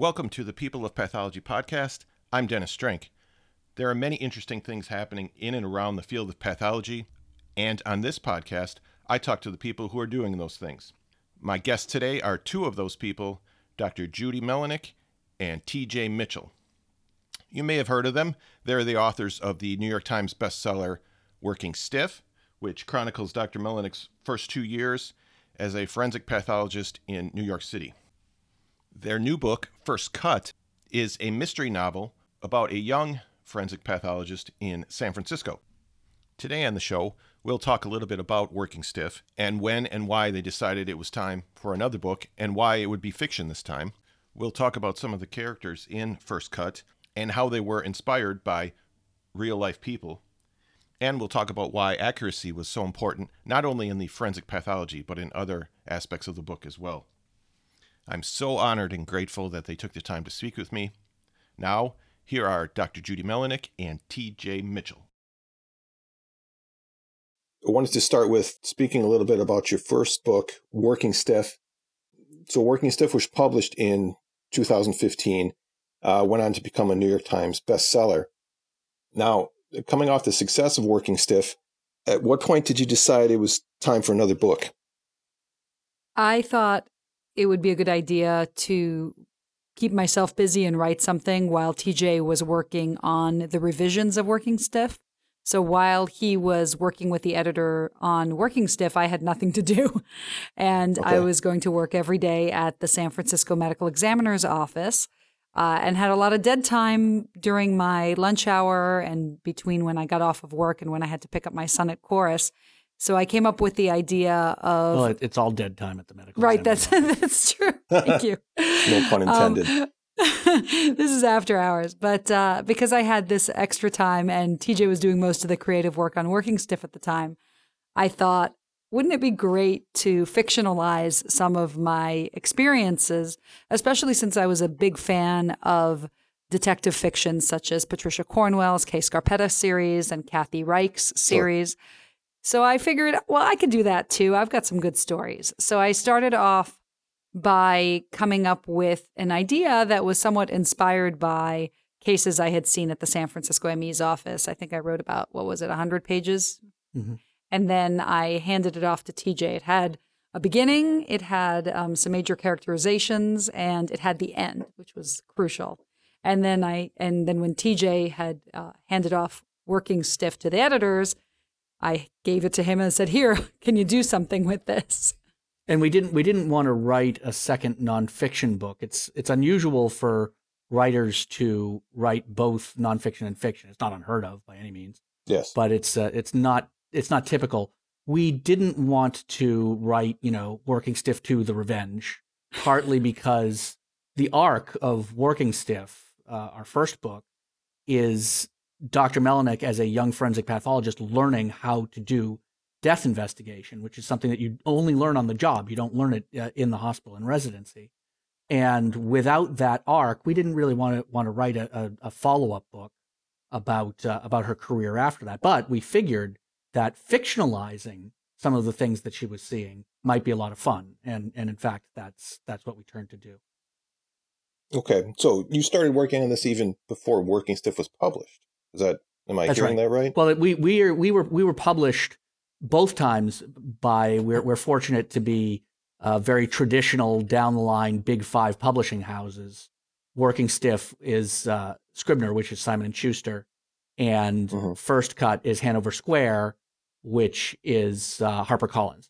Welcome to the People of Pathology podcast. I'm Dennis Strenk. There are many interesting things happening in and around the field of pathology, and on this podcast, I talk to the people who are doing those things. My guests today are two of those people, Dr. Judy Melinek and T.J. Mitchell. You may have heard of them. They're the authors of the New York Times bestseller, Working Stiff, which chronicles Dr. Melinek's first 2 years as a forensic pathologist in New York City. Their new book, First Cut, is a mystery novel about a young forensic pathologist in San Francisco. Today on the show, we'll talk a little bit about Working Stiff and when and why they decided it was time for another book and why it would be fiction this time. We'll talk about some of the characters in First Cut and how they were inspired by real-life people. And we'll talk about why accuracy was so important, not only in the forensic pathology, but in other aspects of the book as well. I'm so honored and grateful that they took the time to speak with me. Now, here are Dr. Judy Melinek and T.J. Mitchell. I wanted to start with speaking a little bit about your first book, Working Stiff. So Working Stiff was published in 2015, went on to become a New York Times bestseller. Now, coming off the success of Working Stiff, at what point did you decide it was time for another book? I thought it would be a good idea to keep myself busy and write something while TJ was working on the revisions of Working Stiff. So while he was working with the editor on Working Stiff, I had nothing to do. And okay. I was going to work every day at the San Francisco Medical Examiner's office and had a lot of dead time during my lunch hour and between when I got off of work and when I had to pick up my son at Chorus. So I came up with the idea of... Well, it's all dead time at the medical examiner. Right, that's true. Thank you. No pun intended. This is after hours. But because I had this extra time and TJ was doing most of the creative work on Working Stiff at the time, I thought, wouldn't it be great to fictionalize some of my experiences, especially since I was a big fan of detective fiction, such as Patricia Cornwell's Kay Scarpetta series and Kathy Reich's series. Sure. So I figured, well, I could do that too. I've got some good stories. So I started off by coming up with an idea that was somewhat inspired by cases I had seen at the San Francisco ME's office. I think I wrote about, 100 pages? Mm-hmm. And then I handed it off to TJ. It had a beginning, it had some major characterizations, and it had the end, which was crucial. And then when TJ had handed off Working Stiff to the editors, I gave it to him and said, "Here, can you do something with this?" And we didn't want to write a second nonfiction book. It's unusual for writers to write both nonfiction and fiction. It's not unheard of by any means. Yes, but it's not typical. We didn't want to write, Working Stiff 2: The Revenge, partly because the arc of Working Stiff, our first book, is Dr. Melinek as a young forensic pathologist learning how to do death investigation, which is something that you only learn on the job. You don't learn it in the hospital in residency. And without that arc, we didn't really want to write a follow-up book about her career after that. But we figured that fictionalizing some of the things that she was seeing might be a lot of fun. And in fact, that's what we turned to do. Okay. So you started working on this even before Working Stiff was published. Am I hearing that right? Well, we were published both times by we're fortunate to be very traditional down the line Big Five publishing houses. Working Stiff is Scribner, which is Simon and Schuster, and mm-hmm. First Cut is Hanover Square, which is HarperCollins.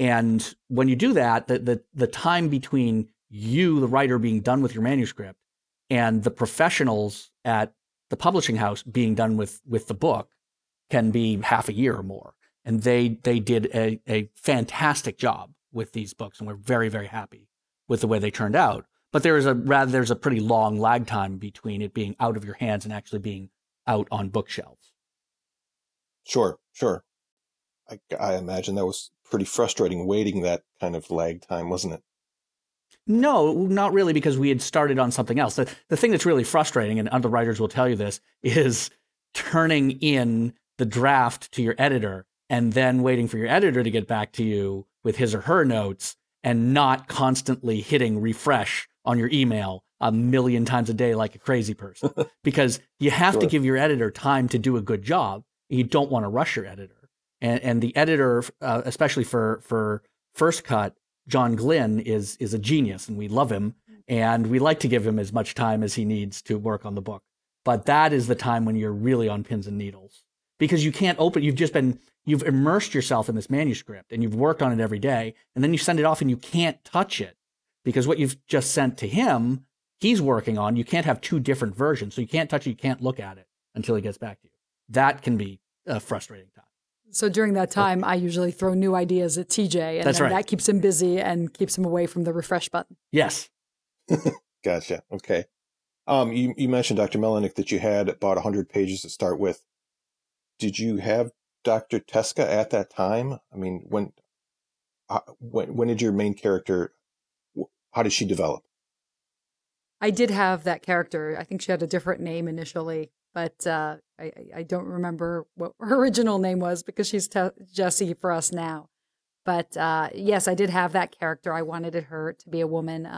And when you do that, the time between you, the writer, being done with your manuscript, and the professionals at the publishing house being done with the book can be half a year or more. And they did a fantastic job with these books, and we're very, very happy with the way they turned out. But there's a pretty long lag time between it being out of your hands and actually being out on bookshelves. Sure. I imagine that was pretty frustrating waiting that kind of lag time, wasn't it? No, not really, because we had started on something else. The thing that's really frustrating, and other writers will tell you this, is turning in the draft to your editor and then waiting for your editor to get back to you with his or her notes and not constantly hitting refresh on your email a million times a day like a crazy person, because you have to give your editor time to do a good job. You don't want to rush your editor. And the editor, especially for First Cut, John Glynn is a genius, and we love him. And we like to give him as much time as he needs to work on the book. But that is the time when you're really on pins and needles, because you can't open, you've immersed yourself in this manuscript and you've worked on it every day. And then you send it off and you can't touch it, because what you've just sent to him, he's working on. You can't have two different versions. So you can't touch it. You can't look at it until he gets back to you. That can be a frustrating time. So during that time, I usually throw new ideas at TJ, and that keeps him busy and keeps him away from the refresh button. Yes. Gotcha. Okay. You mentioned, Dr. Melinek, that you had about 100 pages to start with. Did you have Dr. Teska at that time? I mean, when did your main character, how did she develop? I did have that character. I think she had a different name initially, but I don't remember what her original name was, because she's Jessie for us now. But yes, I did have that character. I wanted her to be a woman,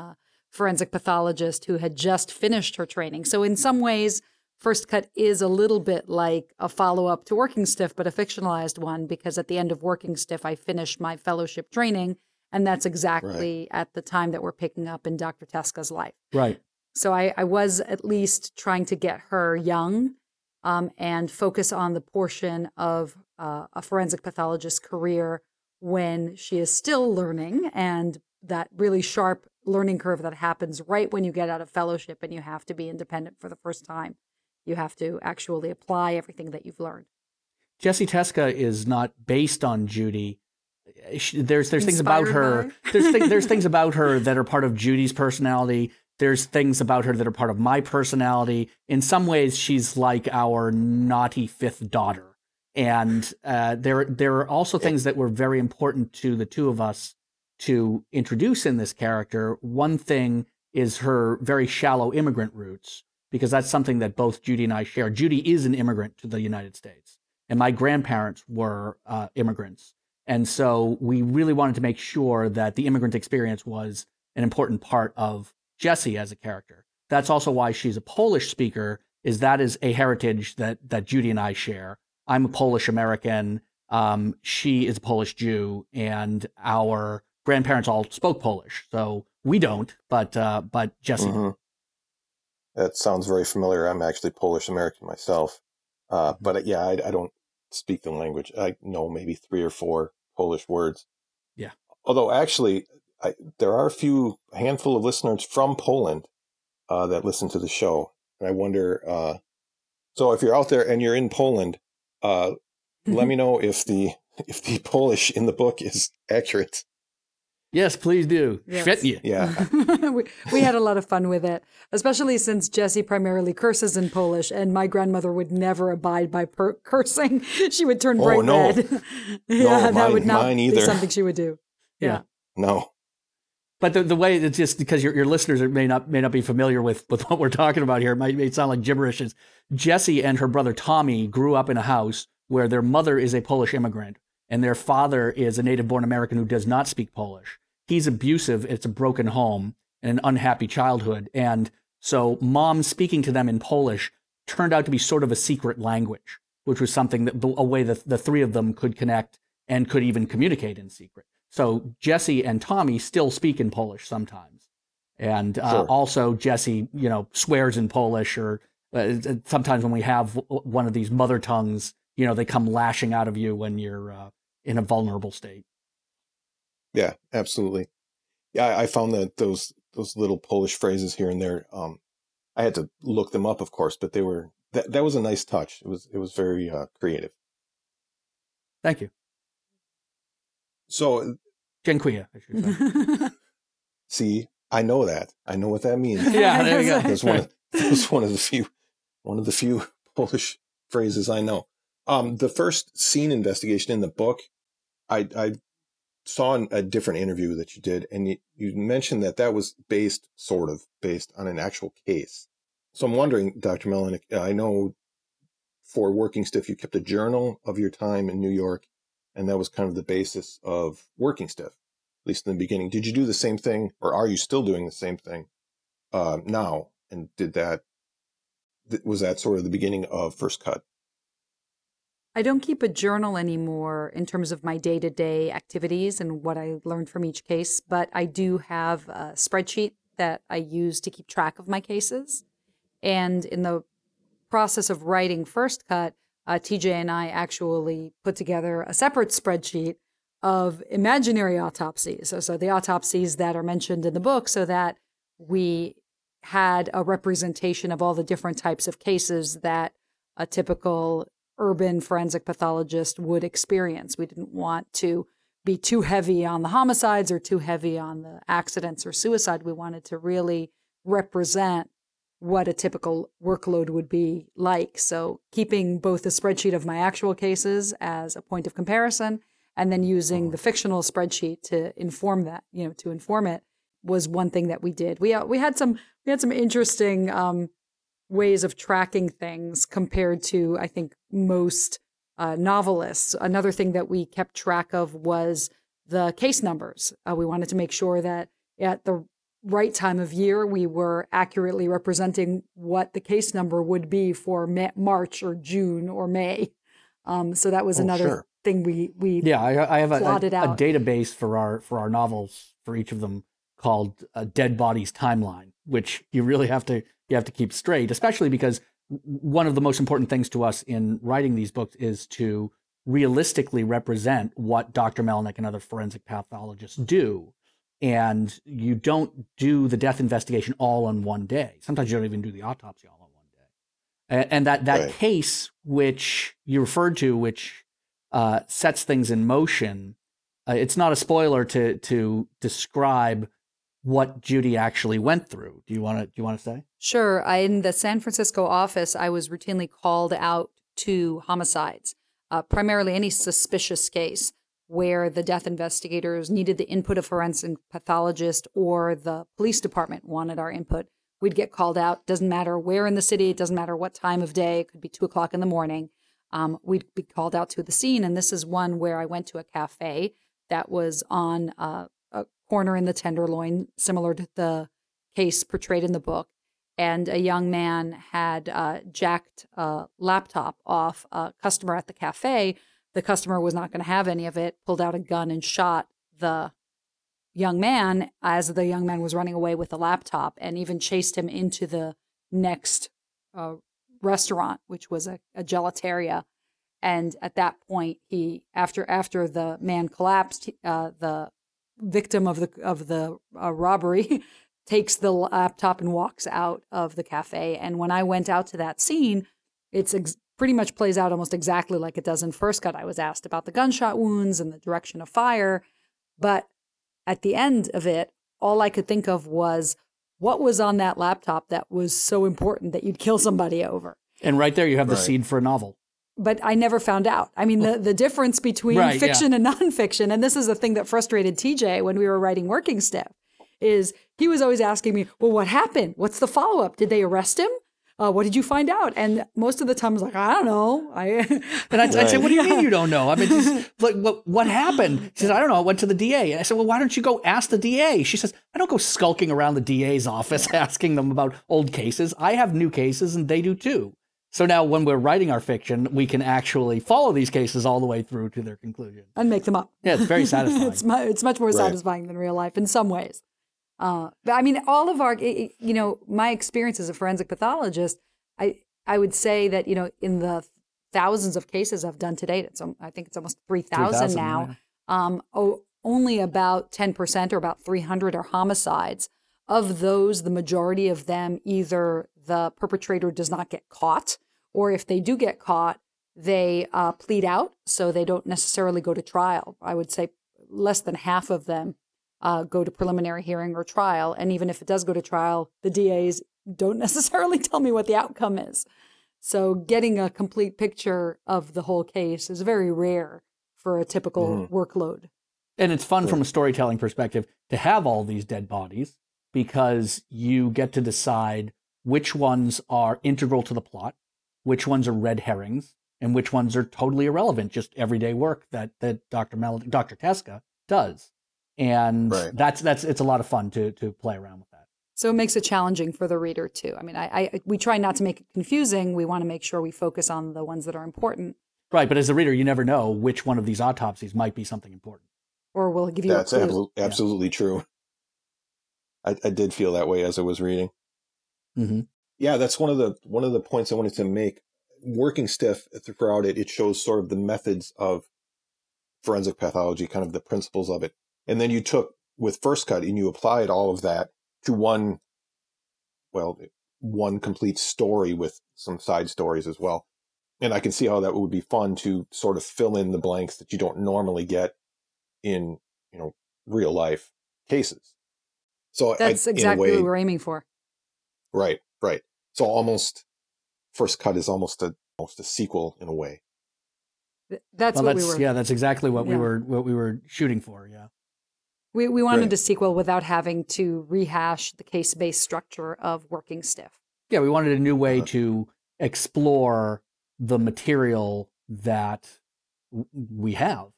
forensic pathologist who had just finished her training. So in some ways, First Cut is a little bit like a follow-up to Working Stiff, but a fictionalized one, because at the end of Working Stiff, I finished my fellowship training, and that's exactly at the time that we're picking up in Dr. Teska's life. Right. So I was at least trying to get her young and focus on the portion of a forensic pathologist's career when she is still learning, and that really sharp learning curve that happens right when you get out of fellowship and you have to be independent for the first time. You have to actually apply everything that you've learned. Jessie Teska is not based on Judy. There's things about her. There's things about her that are part of Judy's personality. There's things about her that are part of my personality. In some ways, she's like our naughty fifth daughter. And there are also things that were very important to the two of us to introduce in this character. One thing is her very shallow immigrant roots, because that's something that both Judy and I share. Judy is an immigrant to the United States, and my grandparents were immigrants. And so we really wanted to make sure that the immigrant experience was an important part of Jessie as a character. That's also why she's a Polish speaker, is that is a heritage that Judy and I share. I'm a Polish American. She is a Polish Jew, and our grandparents all spoke Polish, so we don't, but Jessie did. That sounds very familiar. I'm actually Polish American myself, but yeah, I don't speak the language. I know maybe 3 or 4 Polish words. Yeah. Although actually, there are a handful of listeners from Poland that listen to the show, and I wonder. So if you're out there and you're in Poland, let me know if the Polish in the book is accurate. Yes, please do. Yes. Yeah. we had a lot of fun with it, especially since Jessie primarily curses in Polish, and my grandmother would never abide by cursing. She would turn bright red. That would not be something she would do. Yeah. No. But the way that, just because your listeners may not be familiar with what we're talking about here, it may sound like gibberish, is Jessie and her brother Tommy grew up in a house where their mother is a Polish immigrant and their father is a native-born American who does not speak Polish. He's abusive. It's a broken home and an unhappy childhood. And so mom speaking to them in Polish turned out to be sort of a secret language, which was something that a way that the three of them could connect and could even communicate in secret. So Jessie and Tommy still speak in Polish sometimes. And also Jessie, swears in Polish, or sometimes when we have one of these mother tongues, they come lashing out of you when you're in a vulnerable state. Yeah, absolutely. Yeah, I found that those little Polish phrases here and there, I had to look them up, of course, but they were that was a nice touch. It was very creative. Thank you. So, dziękuję, I should say. See, I know that. I know what that means. Yeah, there you go. That was one of the few Polish phrases I know. The first scene investigation in the book, I saw a different interview that you did, and you mentioned that was sort of based on an actual case. So I'm wondering, Dr. Melinek, I know for Working Stiff, you kept a journal of your time in New York, and that was kind of the basis of Working Stiff, at least in the beginning. Did you do the same thing, or are you still doing the same thing now, and did that, was that sort of the beginning of First Cut? I don't keep a journal anymore in terms of my day-to-day activities and what I learned from each case, but I do have a spreadsheet that I use to keep track of my cases. And in the process of writing First Cut, TJ and I actually put together a separate spreadsheet of imaginary autopsies, so the autopsies that are mentioned in the book, so that we had a representation of all the different types of cases that a typical urban forensic pathologist would experience. We didn't want to be too heavy on the homicides or too heavy on the accidents or suicide. We wanted to really represent what a typical workload would be like. So keeping both a spreadsheet of my actual cases as a point of comparison and then using the fictional spreadsheet to inform that, you know, to inform it was one thing that we did. We had some interesting ways of tracking things compared to, I think, most novelists. Another thing that we kept track of was the case numbers. We wanted to make sure that at the right time of year, we were accurately representing what the case number would be for March or June or May. So that was another thing we I have a database for our novels, for each of them, called a Dead Bodies Timeline, which you really have to keep straight, especially because one of the most important things to us in writing these books is to realistically represent what Dr. Melinek and other forensic pathologists do. And you don't do the death investigation all on one day. Sometimes you don't even do the autopsy all on one day. And that right. case, which you referred to, which sets things in motion, it's not a spoiler to describe what Judy actually went through. Do you want to say? Sure. In the San Francisco office, I was routinely called out to homicides, primarily any suspicious case where the death investigators needed the input of forensic pathologist or the police department wanted our input. We'd get called out. Doesn't matter where in the city. It doesn't matter what time of day. It could be 2 o'clock in the morning. We'd be called out to the scene. And this is one where I went to a cafe that was on a corner in the Tenderloin, similar to the case portrayed in the book. And a young man had jacked a laptop off a customer at the cafe. The customer was not going to have any of it, pulled out a gun and shot the young man as the young man was running away with the laptop, and even chased him into the next restaurant, which was a gelateria. And at that point, he after the man collapsed, the victim of the robbery takes the laptop and walks out of the cafe. And when I went out to that scene, it's pretty much plays out almost exactly like it does in First Cut. I was asked about the gunshot wounds and the direction of fire. But at the end of it, all I could think of was what was on that laptop that was so important that you'd kill somebody over. And right there, you have the seed for a novel. But I never found out. I mean, the difference between fiction and nonfiction, and this is the thing that frustrated TJ when we were writing Working Stiff, is he was always asking me, well, what happened? What's the follow-up? Did they arrest him? What did you find out? And most of the time I was like, I don't know. I'd say, what do you mean you don't know? I mean, like, what happened? She says, I don't know. I went to the DA. And I said, well, why don't you go ask the DA? She says, I don't go skulking around the DA's office asking them about old cases. I have new cases and they do too. So now when we're writing our fiction, we can actually follow these cases all the way through to their conclusion. And make them up. Yeah, it's very satisfying. It's much more satisfying than real life in some ways. But I mean, all of our, my experience as a forensic pathologist, I would say that, in the thousands of cases I've done to date, I think it's almost 3,000 now, only about 10% or about 300 are homicides. Of those, the majority of them, either the perpetrator does not get caught, or if they do get caught, they plead out, so they don't necessarily go to trial. I would say less than half of them go to preliminary hearing or trial. And even if it does go to trial, the DAs don't necessarily tell me what the outcome is. So getting a complete picture of the whole case is very rare for a typical workload. And it's fun from a storytelling perspective to have all these dead bodies, because you get to decide which ones are integral to the plot, which ones are red herrings, and which ones are totally irrelevant, just everyday work that Dr. Teska does. And that's it's a lot of fun to play around with that. So it makes it challenging for the reader too. I mean, we try not to make it confusing. We want to make sure we focus on the ones that are important. Right, but as a reader, you never know which one of these autopsies might be something important. Or will it give you a clue? That's absolutely true. I did feel that way as I was reading. Mm-hmm. Yeah, that's one of the points I wanted to make. Working Stiff, throughout it, it shows sort of the methods of forensic pathology, kind of the principles of it. And then you took, with First Cut, and you applied all of that to one complete story with some side stories as well. And I can see how that would be fun to sort of fill in the blanks that you don't normally get in, you know, real life cases. So that's exactly what we're aiming for. Right, right. So almost First Cut is almost a sequel in a way. That's what we were. Yeah, that's exactly what we were shooting for. Yeah. We wanted a sequel without having to rehash the case-based structure of Working Stiff. Yeah, we wanted a new way to explore the material that we have,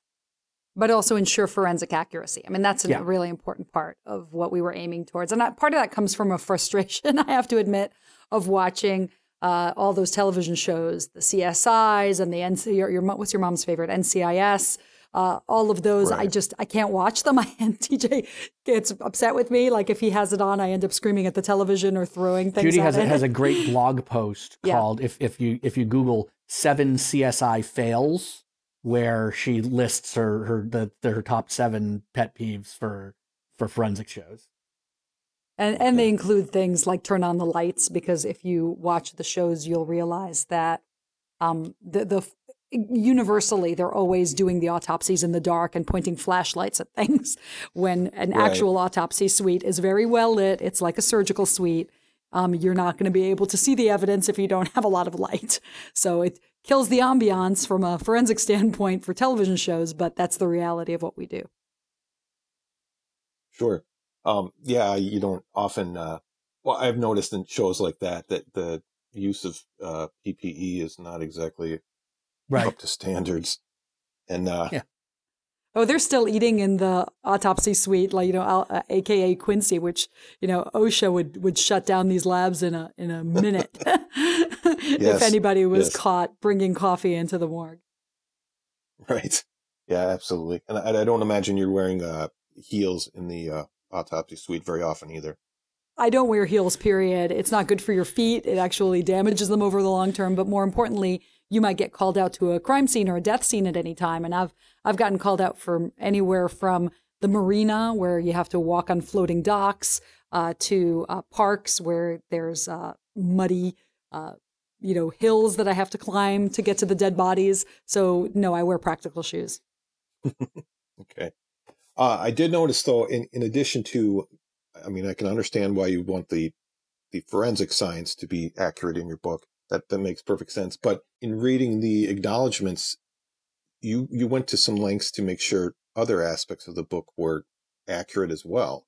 but also ensure forensic accuracy. I mean, that's a really important part of what we were aiming towards. And part of that comes from a frustration, I have to admit, of watching all those television shows, the CSIs and the what's your mom's favorite, NCIS, all of those. Right. I can't watch them. TJ gets upset with me. Like if he has it on, I end up screaming at the television or throwing things. Judy has a great blog post called if you Google 7 CSI fails, where she lists her top 7 pet peeves for forensic shows. And they include things like turn on the lights, because if you watch the shows, you'll realize that universally they're always doing the autopsies in the dark and pointing flashlights at things when an actual autopsy suite is very well lit. It's like a surgical suite. You're not going to be able to see the evidence if you don't have a lot of light. So it kills the ambiance from a forensic standpoint for television shows, but that's the reality of what we do. Sure. You don't often, I've noticed in shows like that the use of PPE is not exactly up to standards. And, Oh, they're still eating in the autopsy suite, like, you know, AKA Quincy, which, you know, OSHA would shut down these labs in a minute if anybody was caught bringing coffee into the morgue. Right. Yeah, absolutely. And I don't imagine you're wearing heels in the autopsy suite very often either. I don't wear heels, period. It's not good for your feet. It actually damages them over the long term. But more importantly, you might get called out to a crime scene or a death scene at any time. And I've gotten called out from anywhere from the marina, where you have to walk on floating docks, to parks where there's muddy hills that I have to climb to get to the dead bodies. So no, I wear practical shoes. Okay. I did notice, though, in addition to, I mean, I can understand why you want the forensic science to be accurate in your book. That makes perfect sense. But in reading the acknowledgments, you went to some lengths to make sure other aspects of the book were accurate as well.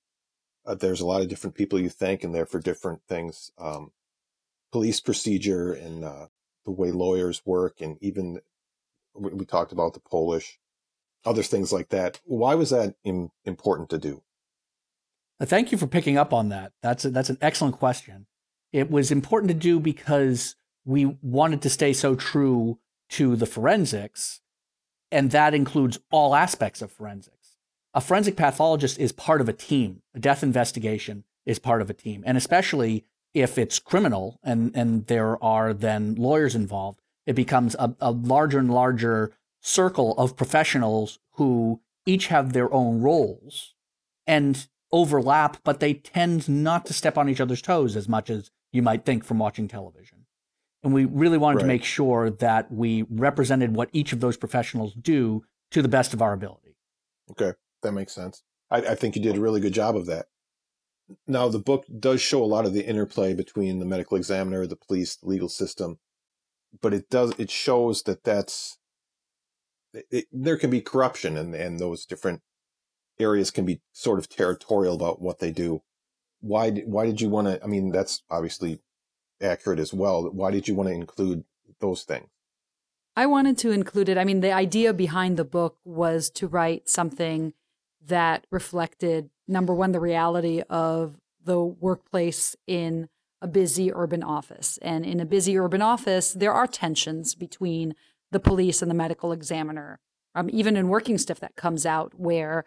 There's a lot of different people you thank in there for different things, police procedure and the way lawyers work, and even we talked about the Polish. Other things like that. Why was that important to do? Thank you for picking up on that. That's an excellent question. It was important to do because we wanted to stay so true to the forensics, and that includes all aspects of forensics. A forensic pathologist is part of a team. A death investigation is part of a team, and especially if it's criminal and there are then lawyers involved, it becomes a larger and larger circle of professionals who each have their own roles and overlap, but they tend not to step on each other's toes as much as you might think from watching television. And we really wanted to make sure that we represented what each of those professionals do to the best of our ability. Okay, that makes sense. I think you did a really good job of that. Now, the book does show a lot of the interplay between the medical examiner, the police, the legal system, but it shows that there can be corruption, and those different areas can be sort of territorial about what they do. Why did you want to? I mean, that's obviously accurate as well. Why did you want to include those things? I wanted to include it. I mean, the idea behind the book was to write something that reflected, number one, the reality of the workplace in a busy urban office. And in a busy urban office, there are tensions between the police and the medical examiner. Even in Working Stiff, that comes out where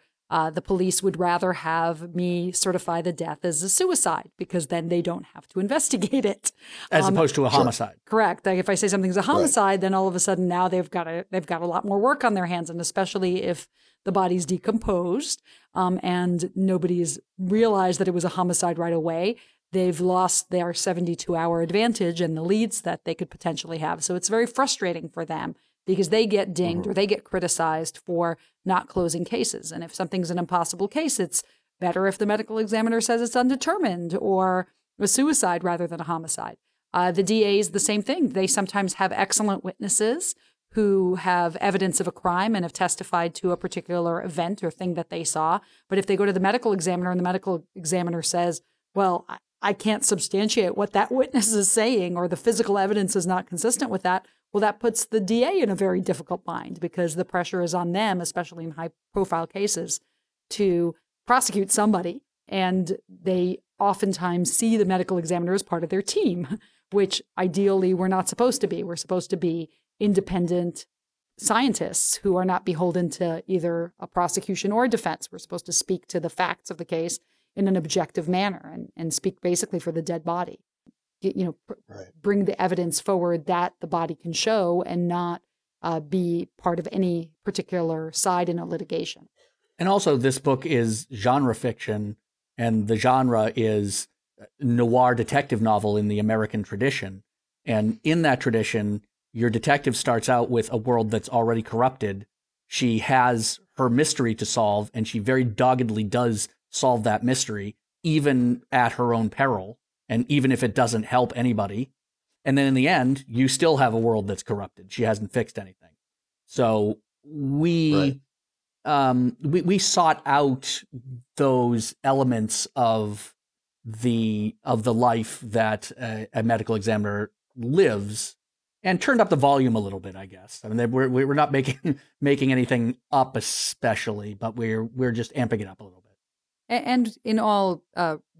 the police would rather have me certify the death as a suicide because then they don't have to investigate it, as opposed to a homicide. Correct. Like if I say something's a homicide, right, then all of a sudden now they've got a lot more work on their hands, and especially if the body's decomposed and nobody's realized that it was a homicide right away, they've lost their 72-hour advantage and the leads that they could potentially have. So it's very frustrating for them, because they get dinged or they get criticized for not closing cases. And if something's an impossible case, it's better if the medical examiner says it's undetermined or a suicide rather than a homicide. The DA is the same thing. They sometimes have excellent witnesses who have evidence of a crime and have testified to a particular event or thing that they saw. But if they go to the medical examiner and the medical examiner says, well, I can't substantiate what that witness is saying, or the physical evidence is not consistent with that, well, that puts the DA in a very difficult bind because the pressure is on them, especially in high-profile cases, to prosecute somebody. And they oftentimes see the medical examiner as part of their team, which ideally we're not supposed to be. We're supposed to be independent scientists who are not beholden to either a prosecution or a defense. We're supposed to speak to the facts of the case in an objective manner and speak basically for the dead body. Bring the evidence forward that the body can show and not be part of any particular side in a litigation. And also, this book is genre fiction, and the genre is noir detective novel in the American tradition. And in that tradition, your detective starts out with a world that's already corrupted. She has her mystery to solve, and she very doggedly does solve that mystery, even at her own peril. And even if it doesn't help anybody. And then in the end, you still have a world that's corrupted. She hasn't fixed anything. So we sought out those elements of the life that a medical examiner lives, and turned up the volume a little bit, I guess. I mean, we're not making anything up especially, but we're just amping it up a little bit. And in all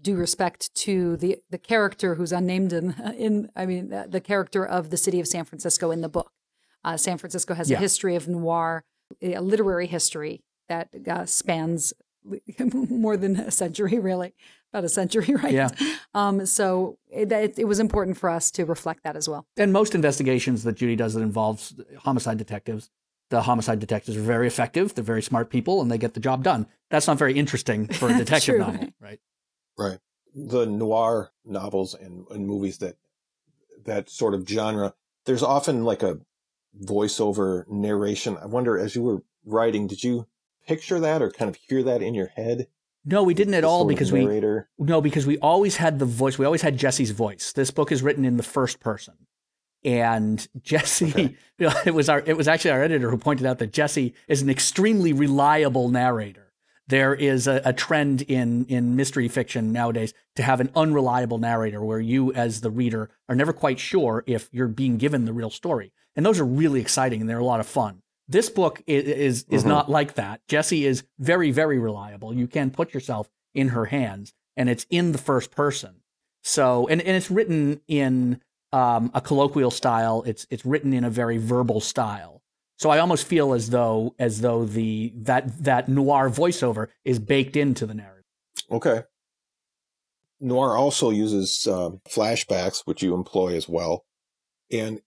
due respect to the character who's unnamed the character of the city of San Francisco in the book. San Francisco has a history of noir, a literary history that spans more than a century, really. About a century, right? Yeah. So it was important for us to reflect that as well. And most investigations that Judy does that involves homicide detectives, the homicide detectives are very effective. They're very smart people, and they get the job done. That's not very interesting for a detective novel, right? Right. The noir novels and movies that sort of genre, there's often like a voiceover narration. I wonder, as you were writing, did you picture that or kind of hear that in your head? No, we didn't at all, because we always had the voice. We always had Jessie's voice. This book is written in the first person. And Jessie, it was actually our editor who pointed out that Jessie is an extremely reliable narrator. There is a trend in mystery fiction nowadays to have an unreliable narrator where you as the reader are never quite sure if you're being given the real story. And those are really exciting and they're a lot of fun. This book is not like that. Jessie is very, very reliable. You can put yourself in her hands, and it's in the first person. So, and it's written in a colloquial style. It's written in a very verbal style. So I almost feel as though that noir voiceover is baked into the narrative. Okay. Noir also uses flashbacks, which you employ as well. And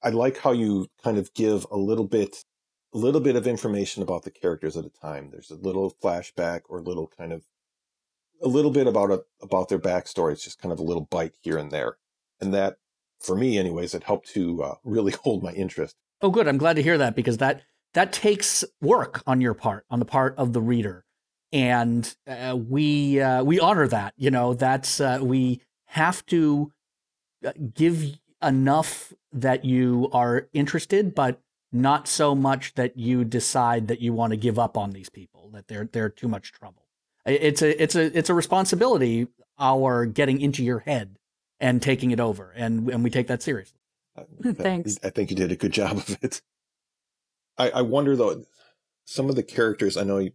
I like how you kind of give a little bit of information about the characters at a time. There's a little flashback or a little bit about their backstory. It's just kind of a little bite here and there. And that, for me anyways, it helped to really hold my interest. Oh, good. I'm glad to hear that, because that takes work on your part, on the part of the reader. And we honor that. That's we have to give enough that you are interested, but not so much that you decide that you want to give up on these people, that they're too much trouble. It's a responsibility, our getting into your head and taking it over. And we take that seriously. Thanks. I think you did a good job of it. I wonder, though, some of the characters, I know,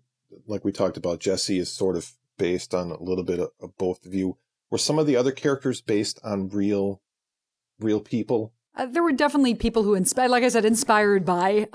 like we talked about, Jessie is sort of based on a little bit of both of you. Were some of the other characters based on real people? There were definitely people who, like I said, inspired by,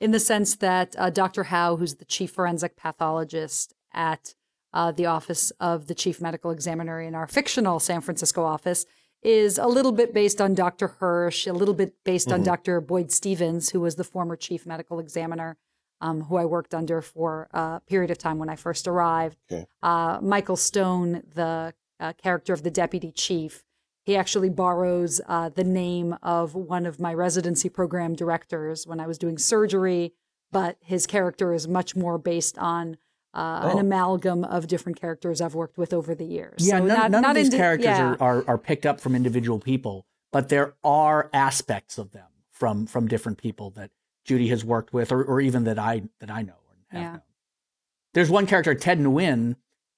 in the sense that Dr. Howe, who's the chief forensic pathologist at the office of the chief medical examiner in our fictional San Francisco office, is a little bit based on Dr. Hirsch, a little bit based on Dr. Boyd Stevens, who was the former chief medical examiner, who I worked under for a period of time when I first arrived. Okay. Michael Stone, the character of the deputy chief, he actually borrows the name of one of my residency program directors when I was doing surgery, but his character is much more based on an amalgam of different characters I've worked with over the years. Yeah, so none of these characters are picked up from individual people, but there are aspects of them from different people that Judy has worked with, or even that I know and have known. There's one character, Ted Nguyen,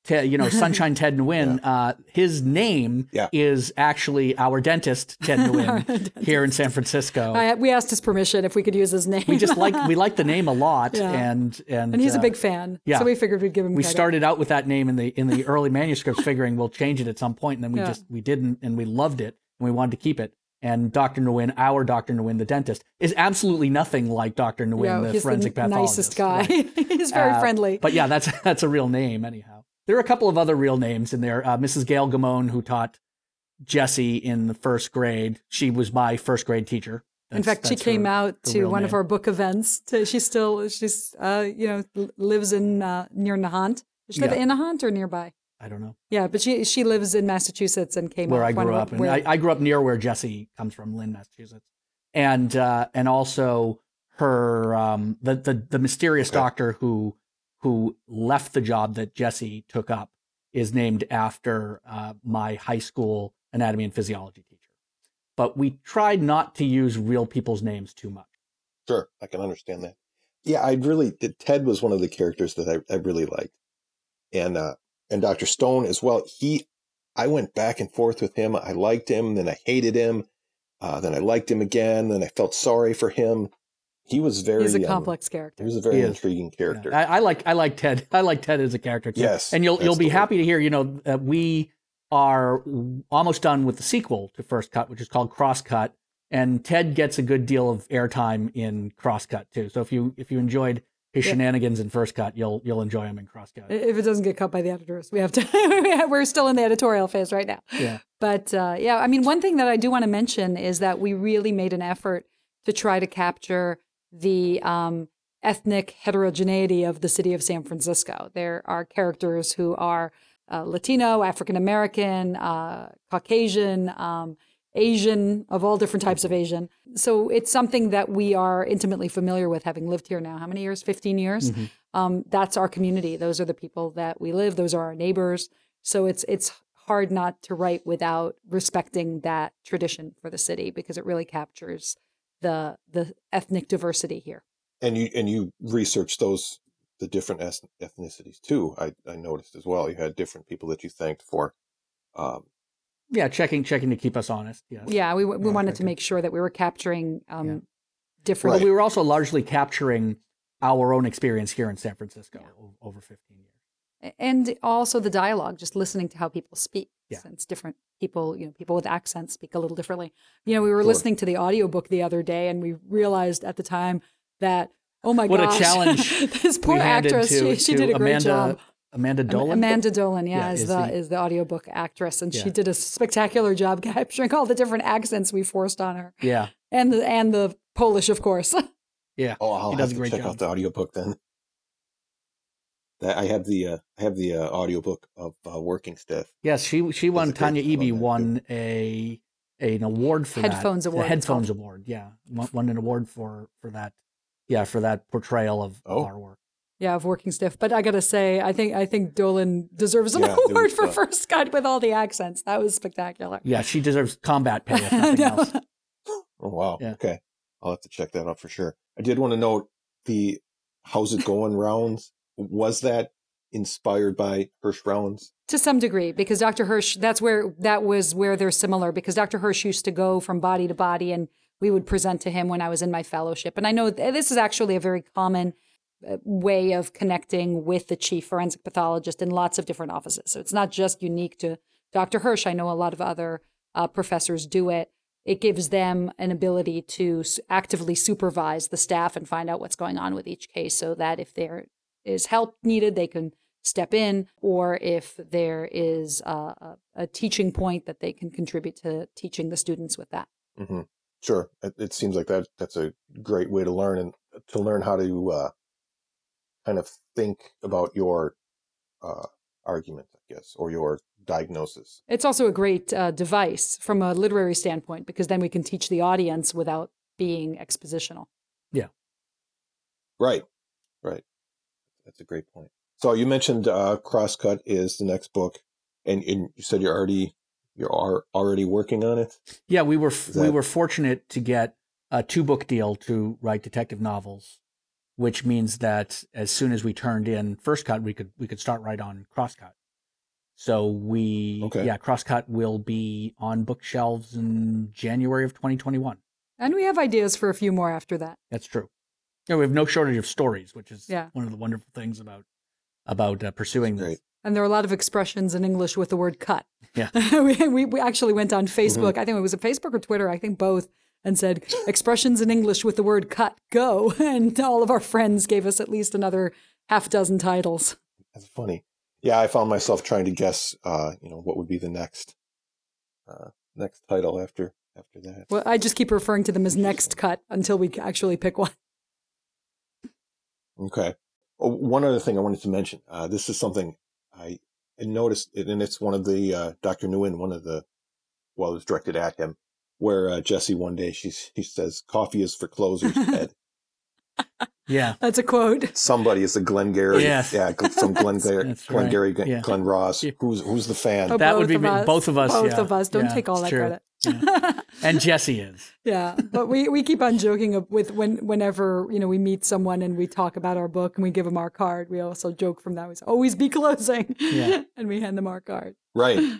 Sunshine Ted Nguyen, his name is actually our dentist, Ted Nguyen, here in San Francisco. We asked his permission if we could use his name. We just like the name a lot, and he's a big fan. Yeah. So we figured we'd give him credit. We started out with that name in the early manuscripts, figuring we'll change it at some point, and then we didn't, and we loved it, and we wanted to keep it. And Dr. Nguyen, our Dr. Nguyen, the dentist, is absolutely nothing like Dr. Nguyen, the forensic pathologist. He's the nicest guy. Right? He's very friendly. But yeah, that's a real name anyhow. There are a couple of other real names in there. Mrs. Gail Gamone, who taught Jessie in the first grade. She was my first grade teacher. In fact, she came out to one of our book events. She lives in near Nahant. Does she live in Nahant or nearby? I don't know. Yeah, but she lives in Massachusetts and came out. Where I grew up. And I grew up near where Jessie comes from, Lynn, Massachusetts. And also her the mysterious doctor who left the job that Jessie took up is named after my high school anatomy and physiology teacher. But we tried not to use real people's names too much. Sure, I can understand that. Yeah, Ted was one of the characters that I really liked. And Dr. Stone as well. I went back and forth with him. I liked him, then I hated him, then I liked him again, then I felt sorry for him. He's a complex character. He was a very intriguing character. Yeah. I like Ted. I like Ted as a character too. Yes, and you'll be happy to hear. We are almost done with the sequel to First Cut, which is called Crosscut, and Ted gets a good deal of airtime in Crosscut too. So if you enjoyed his shenanigans in First Cut, you'll enjoy him in Crosscut. If it doesn't get cut by the editors, we have to. We're still in the editorial phase right now. Yeah. But one thing that I do want to mention is that we really made an effort to try to capture the ethnic heterogeneity of the city of San Francisco. There are characters who are Latino, African-American, Caucasian, Asian, of all different types of Asian. So it's something that we are intimately familiar with, having lived here now. How many years? 15 years? Mm-hmm. That's our community. Those are the people that we live. Those are our neighbors. So it's hard not to write without respecting that tradition for the city, because it really captures the ethnic diversity here. And you researched the different ethnicities too. I noticed as well. You had different people that you thanked for. Checking to keep us honest. Yes. Yeah, we wanted to make sure that we were capturing different. Right. But we were also largely capturing our own experience here in San Francisco over 15 years. And also the dialogue, just listening to how people speak. Yeah. Since different people, people with accents speak a little differently. We were listening to the audiobook the other day, and we realized at the time that, oh my gosh. What a challenge. This poor actress, she did a great job. Amanda Dolan? Amanda Dolan, is the audiobook actress, and she did a spectacular job capturing all the different accents we forced on her. Yeah. And the Polish, of course. Yeah. Oh, I'll have to check out the audiobook then. I have the audiobook of Working Stiff. Yes, she won. Tanya Eby won an award for Headphones Award. Yeah, won an award for that. Yeah, for that portrayal of our work. Yeah, of Working Stiff. But I gotta say, I think Dolan deserves an award for First Cut with all the accents. That was spectacular. Yeah, she deserves combat pay if nothing else. Oh wow. Yeah. Okay, I'll have to check that out for sure. I did want to note the how's it going rounds. Was that inspired by Hirsch rounds? To some degree, because Dr. Hirsch, that was where they're similar, because Dr. Hirsch used to go from body to body, and we would present to him when I was in my fellowship. And I know this is actually a very common way of connecting with the chief forensic pathologist in lots of different offices. So it's not just unique to Dr. Hirsch, I know a lot of other professors do it. It gives them an ability to actively supervise the staff and find out what's going on with each case so that if there is help needed, they can step in, or if there is a teaching point that they can contribute to teaching the students with that. Mm-hmm. Sure. It seems like that's a great way to learn, and to learn how to kind of think about your argument, I guess, or your diagnosis. It's also a great device from a literary standpoint, because then we can teach the audience without being expositional. Yeah. Right. Right. That's a great point. So you mentioned Crosscut is the next book, and you said you are already working on it. Yeah, we were fortunate to get a 2-book deal to write detective novels, which means that as soon as we turned in First Cut, we could start right on Crosscut. So Crosscut will be on bookshelves in January of 2021. And we have ideas for a few more after that. That's true. Yeah, we have no shortage of stories, which is one of the wonderful things about pursuing this. And there are a lot of expressions in English with the word cut. Yeah. we actually went on Facebook. Mm-hmm. I think it was a Facebook or Twitter, I think both, and said expressions in English with the word cut, go. And all of our friends gave us at least another 6 titles. That's funny. Yeah, I found myself trying to guess, what would be the next title after that. Well, I just keep referring to them as next cut until we actually pick one. Okay. Oh, one other thing I wanted to mention. This is something I noticed, and it's one of the, Dr. Nguyen, it was directed at him, where Jessie one day, she says, "Coffee is for closers, Ted." Yeah. That's a quote. Somebody is a Glengarry. Yes. Yeah, some Glengarry, right. Yeah. Glenn Ross. Yeah. Who's the fan? Oh, that would be both of us. Both of us. Don't take all that credit. Yeah. And Jessie is. Yeah, but we keep on joking with whenever we meet someone and we talk about our book and we give them our card. We also joke from that. We say, "Always be closing," and we hand them our card. Right.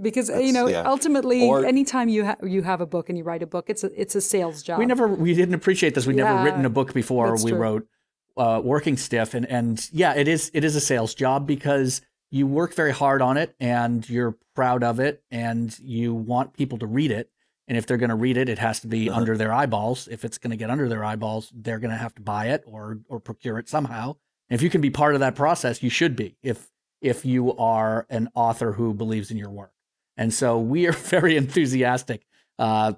Because ultimately, anytime you have a book and you write a book, it's a sales job. We didn't appreciate this. We'd never written a book before. We wrote Working Stiff, and it is a sales job because you work very hard on it and you're proud of it and you want people to read it. And if they're going to read it, it has to be under their eyeballs. If it's going to get under their eyeballs, they're going to have to buy it or procure it somehow. And if you can be part of that process, you should be, if you are an author who believes in your work. And so we are very enthusiastic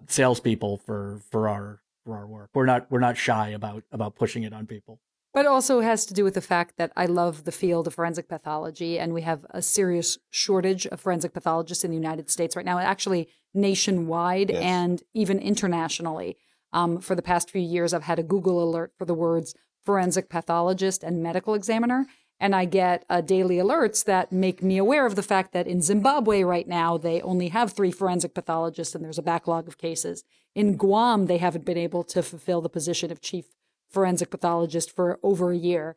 salespeople for our work. We're not shy about pushing it on people. But also has to do with the fact that I love the field of forensic pathology, and we have a serious shortage of forensic pathologists in the United States right now, actually nationwide and even internationally. For the past few years, I've had a Google alert for the words forensic pathologist and medical examiner, and I get daily alerts that make me aware of the fact that in Zimbabwe right now, they only have 3 forensic pathologists and there's a backlog of cases. In Guam, they haven't been able to fulfill the position of chief forensic pathologist for over a year.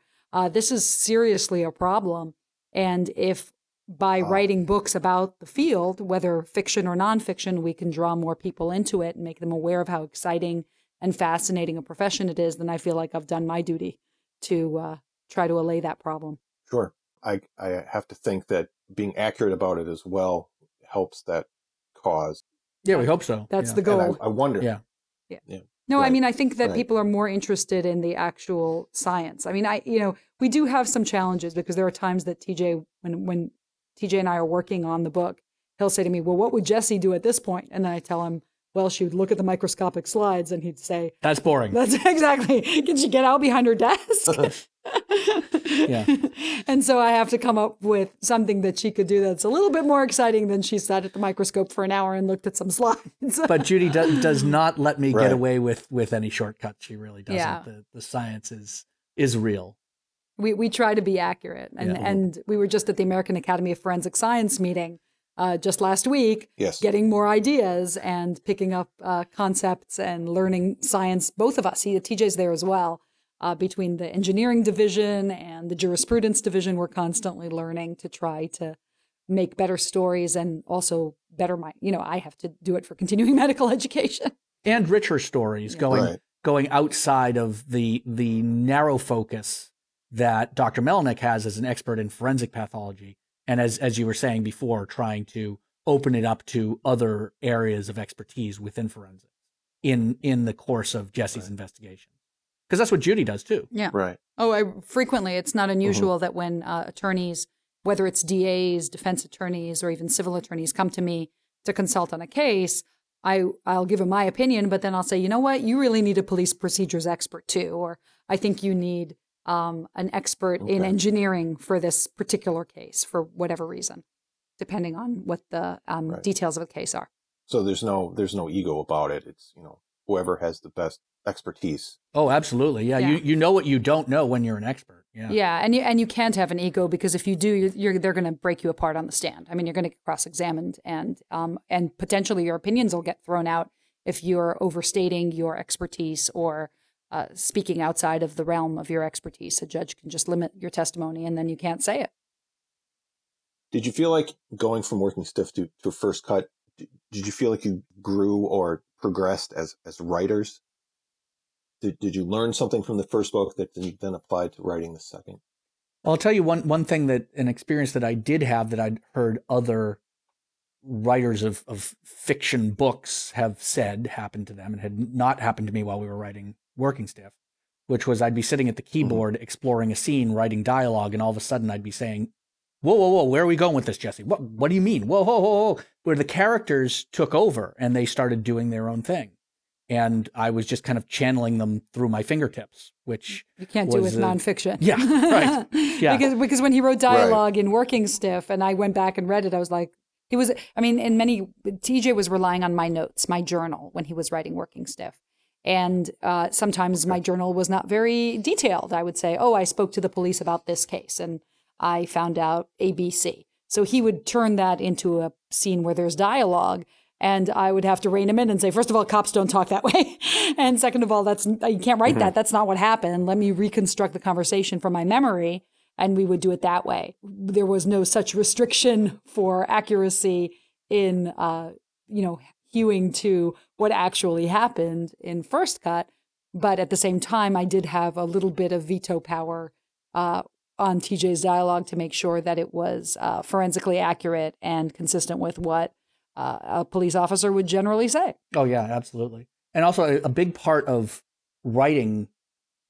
This is seriously a problem. And if by writing books about the field, whether fiction or nonfiction, we can draw more people into it and make them aware of how exciting and fascinating a profession it is, then I feel like I've done my duty to try to allay that problem. Sure. I have to think that being accurate about it as well helps that cause. Yeah, we hope so. That's the goal. And I wonder. Yeah. No, right. I mean, I think that people are more interested in the actual science. I mean, we do have some challenges because there are times that TJ, when TJ and I are working on the book, he'll say to me, "Well, what would Jessie do at this point?" And then I tell him, "Well, she would look at the microscopic slides," and he'd say, "That's boring." That's exactly. Can she get out behind her desk? Yeah. And so I have to come up with something that she could do that's a little bit more exciting than she sat at the microscope for an hour and looked at some slides. But Judy does not let me get away with any shortcuts. She really doesn't. Yeah. The science is real. We try to be accurate. And we were just at the American Academy of Forensic Science meeting just last week, getting more ideas and picking up concepts and learning science, both of us. TJ's there as well. Between the engineering division and the jurisprudence division, we're constantly learning to try to make better stories and also better my, I have to do it for continuing medical education. And richer stories going outside of the narrow focus that Dr. Melinek has as an expert in forensic pathology and as you were saying before, trying to open it up to other areas of expertise within forensics in the course of Jessie's investigation. Because that's what Judy does too. Yeah. Right. Oh, frequently, it's not unusual that when attorneys, whether it's DAs, defense attorneys, or even civil attorneys come to me to consult on a case, I'll give them my opinion, but then I'll say, you know what, you really need a police procedures expert too, or I think you need an expert in engineering for this particular case for whatever reason, depending on what the details of the case are. So there's no ego about it. It's, you know, whoever has the best expertise. Oh, absolutely. Yeah. You know what you don't know when you're an expert. Yeah. Yeah. And you can't have an ego, because if you do, they're going to break you apart on the stand. I mean, you're going to get cross-examined, and potentially your opinions will get thrown out if you're overstating your expertise or speaking outside of the realm of your expertise. A judge can just limit your testimony and then you can't say it. Did you feel like going from Working Stiff to First Cut, did you feel like you grew or progressed as writers? Did you learn something from the first book that you then applied to writing the second? Well, I'll tell you one thing, that an experience that I did have that I'd heard other writers of fiction books have said happened to them and had not happened to me while we were writing Working Stiff, which was I'd be sitting at the keyboard exploring a scene, writing dialogue, and all of a sudden I'd be saying, whoa, whoa, whoa, where are we going with this, Jessie? What do you mean? Whoa, whoa, whoa, whoa. Where the characters took over and they started doing their own thing. And I was just kind of channeling them through my fingertips, which you can't do with nonfiction. Yeah, right. Yeah. because when he wrote dialogue in Working Stiff and I went back and read it, I was like, TJ was relying on my notes, my journal, when he was writing Working Stiff. And sometimes my journal was not very detailed. I would say, oh, I spoke to the police about this case and I found out ABC. So he would turn that into a scene where there's dialogue. And I would have to rein him in and say, first of all, cops don't talk that way. And second of all, you can't write that. That's not what happened. Let me reconstruct the conversation from my memory. And we would do it that way. There was no such restriction for accuracy in, hewing to what actually happened in First Cut. But at the same time, I did have a little bit of veto power on TJ's dialogue to make sure that it was forensically accurate and consistent with what a police officer would generally say. Oh, yeah, absolutely. And also a big part of writing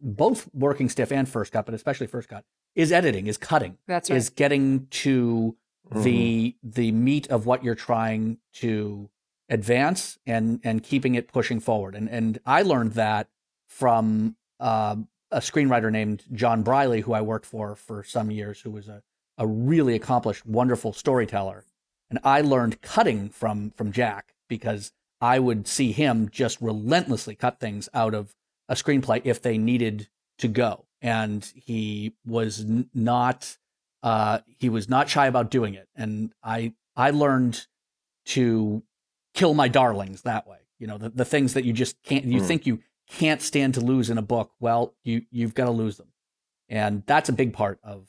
both Working Stiff and First Cut, but especially First Cut, is editing, is cutting. That's right. Is getting to the meat of what you're trying to advance and keeping it pushing forward. And I learned that from a screenwriter named John Briley, who I worked for some years, who was a really accomplished, wonderful storyteller. And I learned cutting from Jack, because I would see him just relentlessly cut things out of a screenplay if they needed to go. And he was not shy about doing it. And I learned to kill my darlings that way. You know, the things that you just can't, you think you can't stand to lose in a book. Well, you've got to lose them. And that's a big part of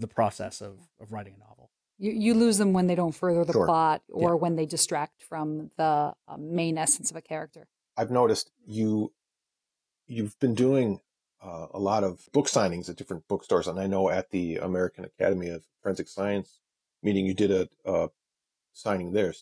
the process of writing a novel. You lose them when they don't further the plot, or when they distract from the main essence of a character. I've noticed you've been doing a lot of book signings at different bookstores, and I know at the American Academy of Forensic Science meeting you did a signing there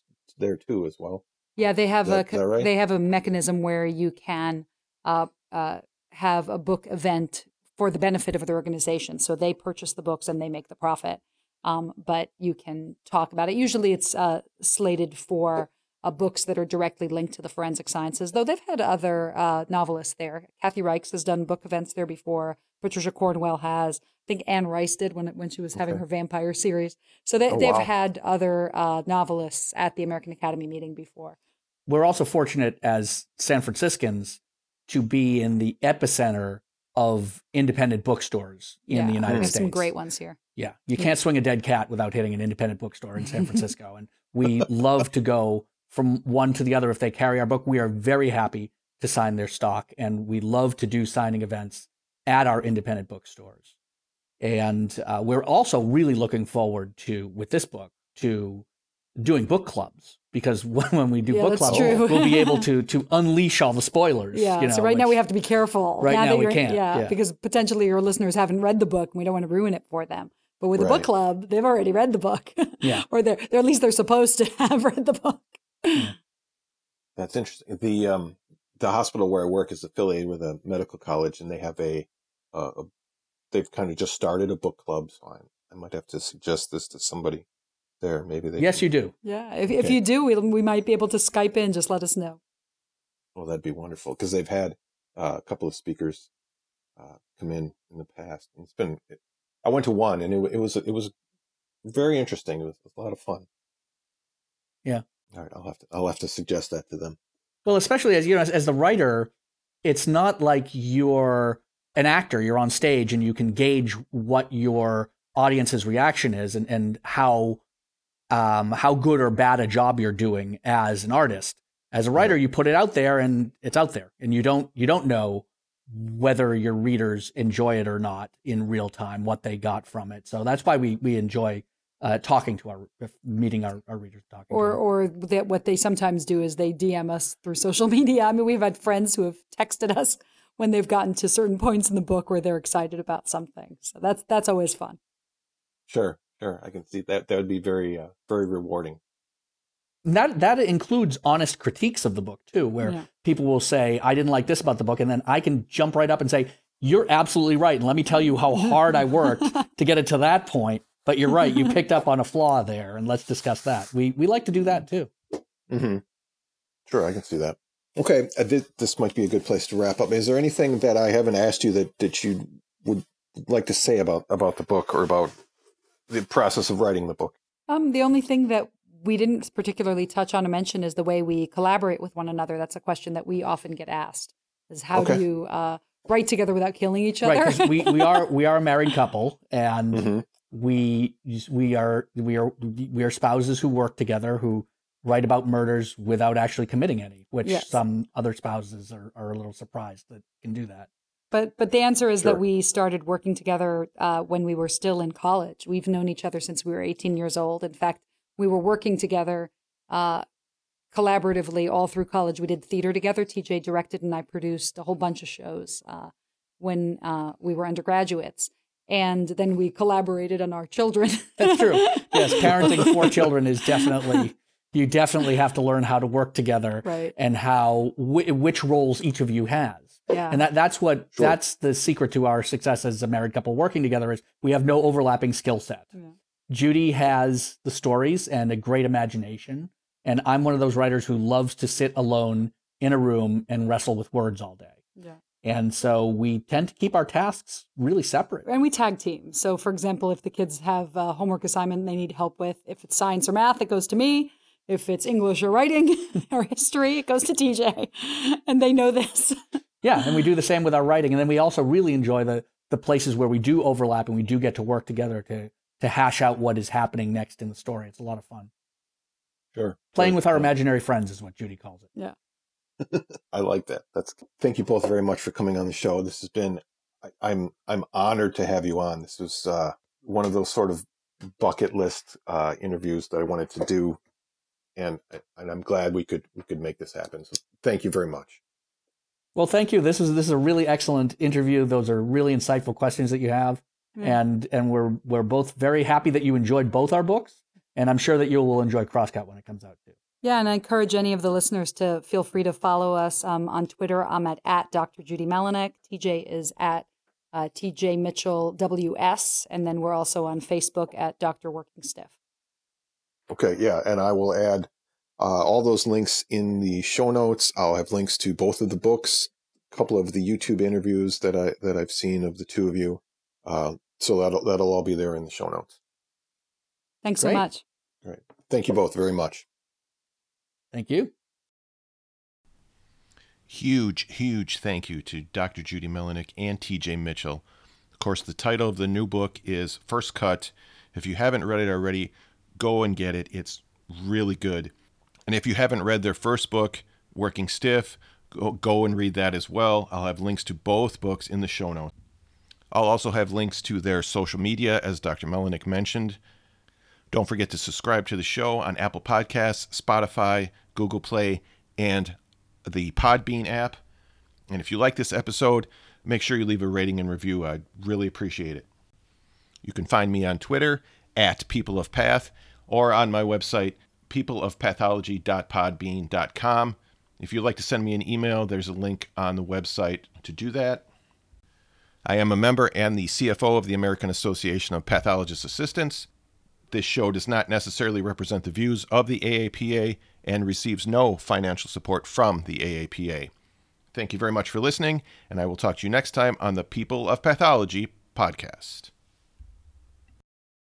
too as well. Yeah, they have they have a mechanism where you can have a book event for the benefit of the organization. So they purchase the books and they make the profit. But you can talk about it. Usually it's slated for books that are directly linked to the forensic sciences, though they've had other novelists there. Kathy Reich has done book events there before. Patricia Cornwell has. I think Anne Rice did when she was having her vampire series. So they've had other novelists at the American Academy meeting before. We're also fortunate as San Franciscans to be in the epicenter of independent bookstores in the United States. There's some great ones here. Yeah. You can't swing a dead cat without hitting an independent bookstore in San Francisco. And we love to go from one to the other. If they carry our book, we are very happy to sign their stock. And we love to do signing events at our independent bookstores. And we're also really looking forward to, with this book, to doing book clubs, because when we do book clubs, we'll be able to unleash all the spoilers. Yeah, you know, so now we have to be careful. Right now we can't. Yeah, because potentially your listeners haven't read the book and we don't want to ruin it for them. But with a book club, they've already read the book. Yeah. Or they're at least they're supposed to have read the book. That's interesting. The hospital where I work is affiliated with a medical college, and they have they've kind of just started a book club. So I might have to suggest this to somebody there. Maybe they. Yes, can. You do. Yeah. If you do, we might be able to Skype in. Just let us know. Well, that'd be wonderful, because they've had a couple of speakers come in the past. And it's been. I went to one, and it was very interesting. It was a lot of fun. Yeah. All right, I'll have to suggest that to them. Well, especially as as the writer, it's not like you're an actor. You're on stage, and you can gauge what your audience's reaction is, and how good or bad a job you're doing as an artist. As a writer, you put it out there, and it's out there, and you don't know whether your readers enjoy it or not in real time, what they got from it. So that's why we enjoy. Talking to meeting our readers, what they sometimes do is they DM us through social media. I mean, we've had friends who have texted us when they've gotten to certain points in the book where they're excited about something. So that's always fun. Sure, I can see that. That would be very, very rewarding. That includes honest critiques of the book too, where people will say, "I didn't like this about the book," and then I can jump right up and say, "You're absolutely right, and let me tell you how hard I worked to get it to that point. But you're right. You picked up on a flaw there, and let's discuss that." We like to do that too. Mm-hmm. Sure, I can see that. Okay, this might be a good place to wrap up. Is there anything that I haven't asked you that you would like to say about the book or about the process of writing the book? The only thing that we didn't particularly touch on or mention is the way we collaborate with one another. That's a question that we often get asked: is how do you write together without killing each other? Right, 'cause we are a married couple, and. Mm-hmm. We are spouses who work together, who write about murders without actually committing any, which some other spouses are a little surprised that can do that. But the answer is that we started working together when we were still in college. We've known each other since we were 18 years old. In fact, we were working together collaboratively all through college. We did theater together. TJ directed and I produced a whole bunch of shows when we were undergraduates. And then we collaborated on our children. That's true. Yes, parenting four children is you definitely have to learn how to work together, and which roles each of you has. Yeah. And that's the secret to our success as a married couple working together is we have no overlapping skill set. Yeah. Judy has the stories and a great imagination, and I'm one of those writers who loves to sit alone in a room and wrestle with words all day. Yeah. And so we tend to keep our tasks really separate. And we tag team. So, for example, if the kids have a homework assignment they need help with, if it's science or math, it goes to me. If it's English or writing or history, it goes to TJ. And they know this. Yeah, and we do the same with our writing. And then we also really enjoy the places where we do overlap and we do get to work together to hash out what is happening next in the story. It's a lot of fun. Sure. Playing with our imaginary friends is what Judy calls it. Yeah. I like that. Thank you both very much for coming on the show. This has been, I'm honored to have you on. This was one of those sort of bucket list interviews that I wanted to do, and I'm glad we could make this happen. So thank you very much. Well, thank you. This is a really excellent interview. Those are really insightful questions that you have, and we're both very happy that you enjoyed both our books, and I'm sure that you will enjoy Crosscut when it comes out too. Yeah, and I encourage any of the listeners to feel free to follow us on Twitter. I'm at Dr. Judy Melinek. TJ is at TJ Mitchell WS. And then we're also on Facebook at Dr. Working Stiff. Okay, yeah, and I will add all those links in the show notes. I'll have links to both of the books, a couple of the YouTube interviews that I've seen of the two of you. So that'll all be there in the show notes. Thanks so much. All right. Thank you both very much. Thank you. Huge, huge thank you to Dr. Judy Melinek and T.J. Mitchell. Of course, the title of the new book is First Cut. If you haven't read it already, go and get it. It's really good. And if you haven't read their first book, Working Stiff, go and read that as well. I'll have links to both books in the show notes. I'll also have links to their social media, as Dr. Melinek mentioned. Don't forget to subscribe to the show on Apple Podcasts, Spotify, Google Play, and the Podbean app. And if you like this episode, make sure you leave a rating and review. I'd really appreciate it. You can find me on Twitter at People of Path or on my website, peopleofpathology.podbean.com. If you'd like to send me an email, there's a link on the website to do that. I am a member and the CFO of the American Association of Pathologist Assistants. This show does not necessarily represent the views of the AAPA and receives no financial support from the AAPA. Thank you very much for listening, and I will talk to you next time on the People of Pathology podcast.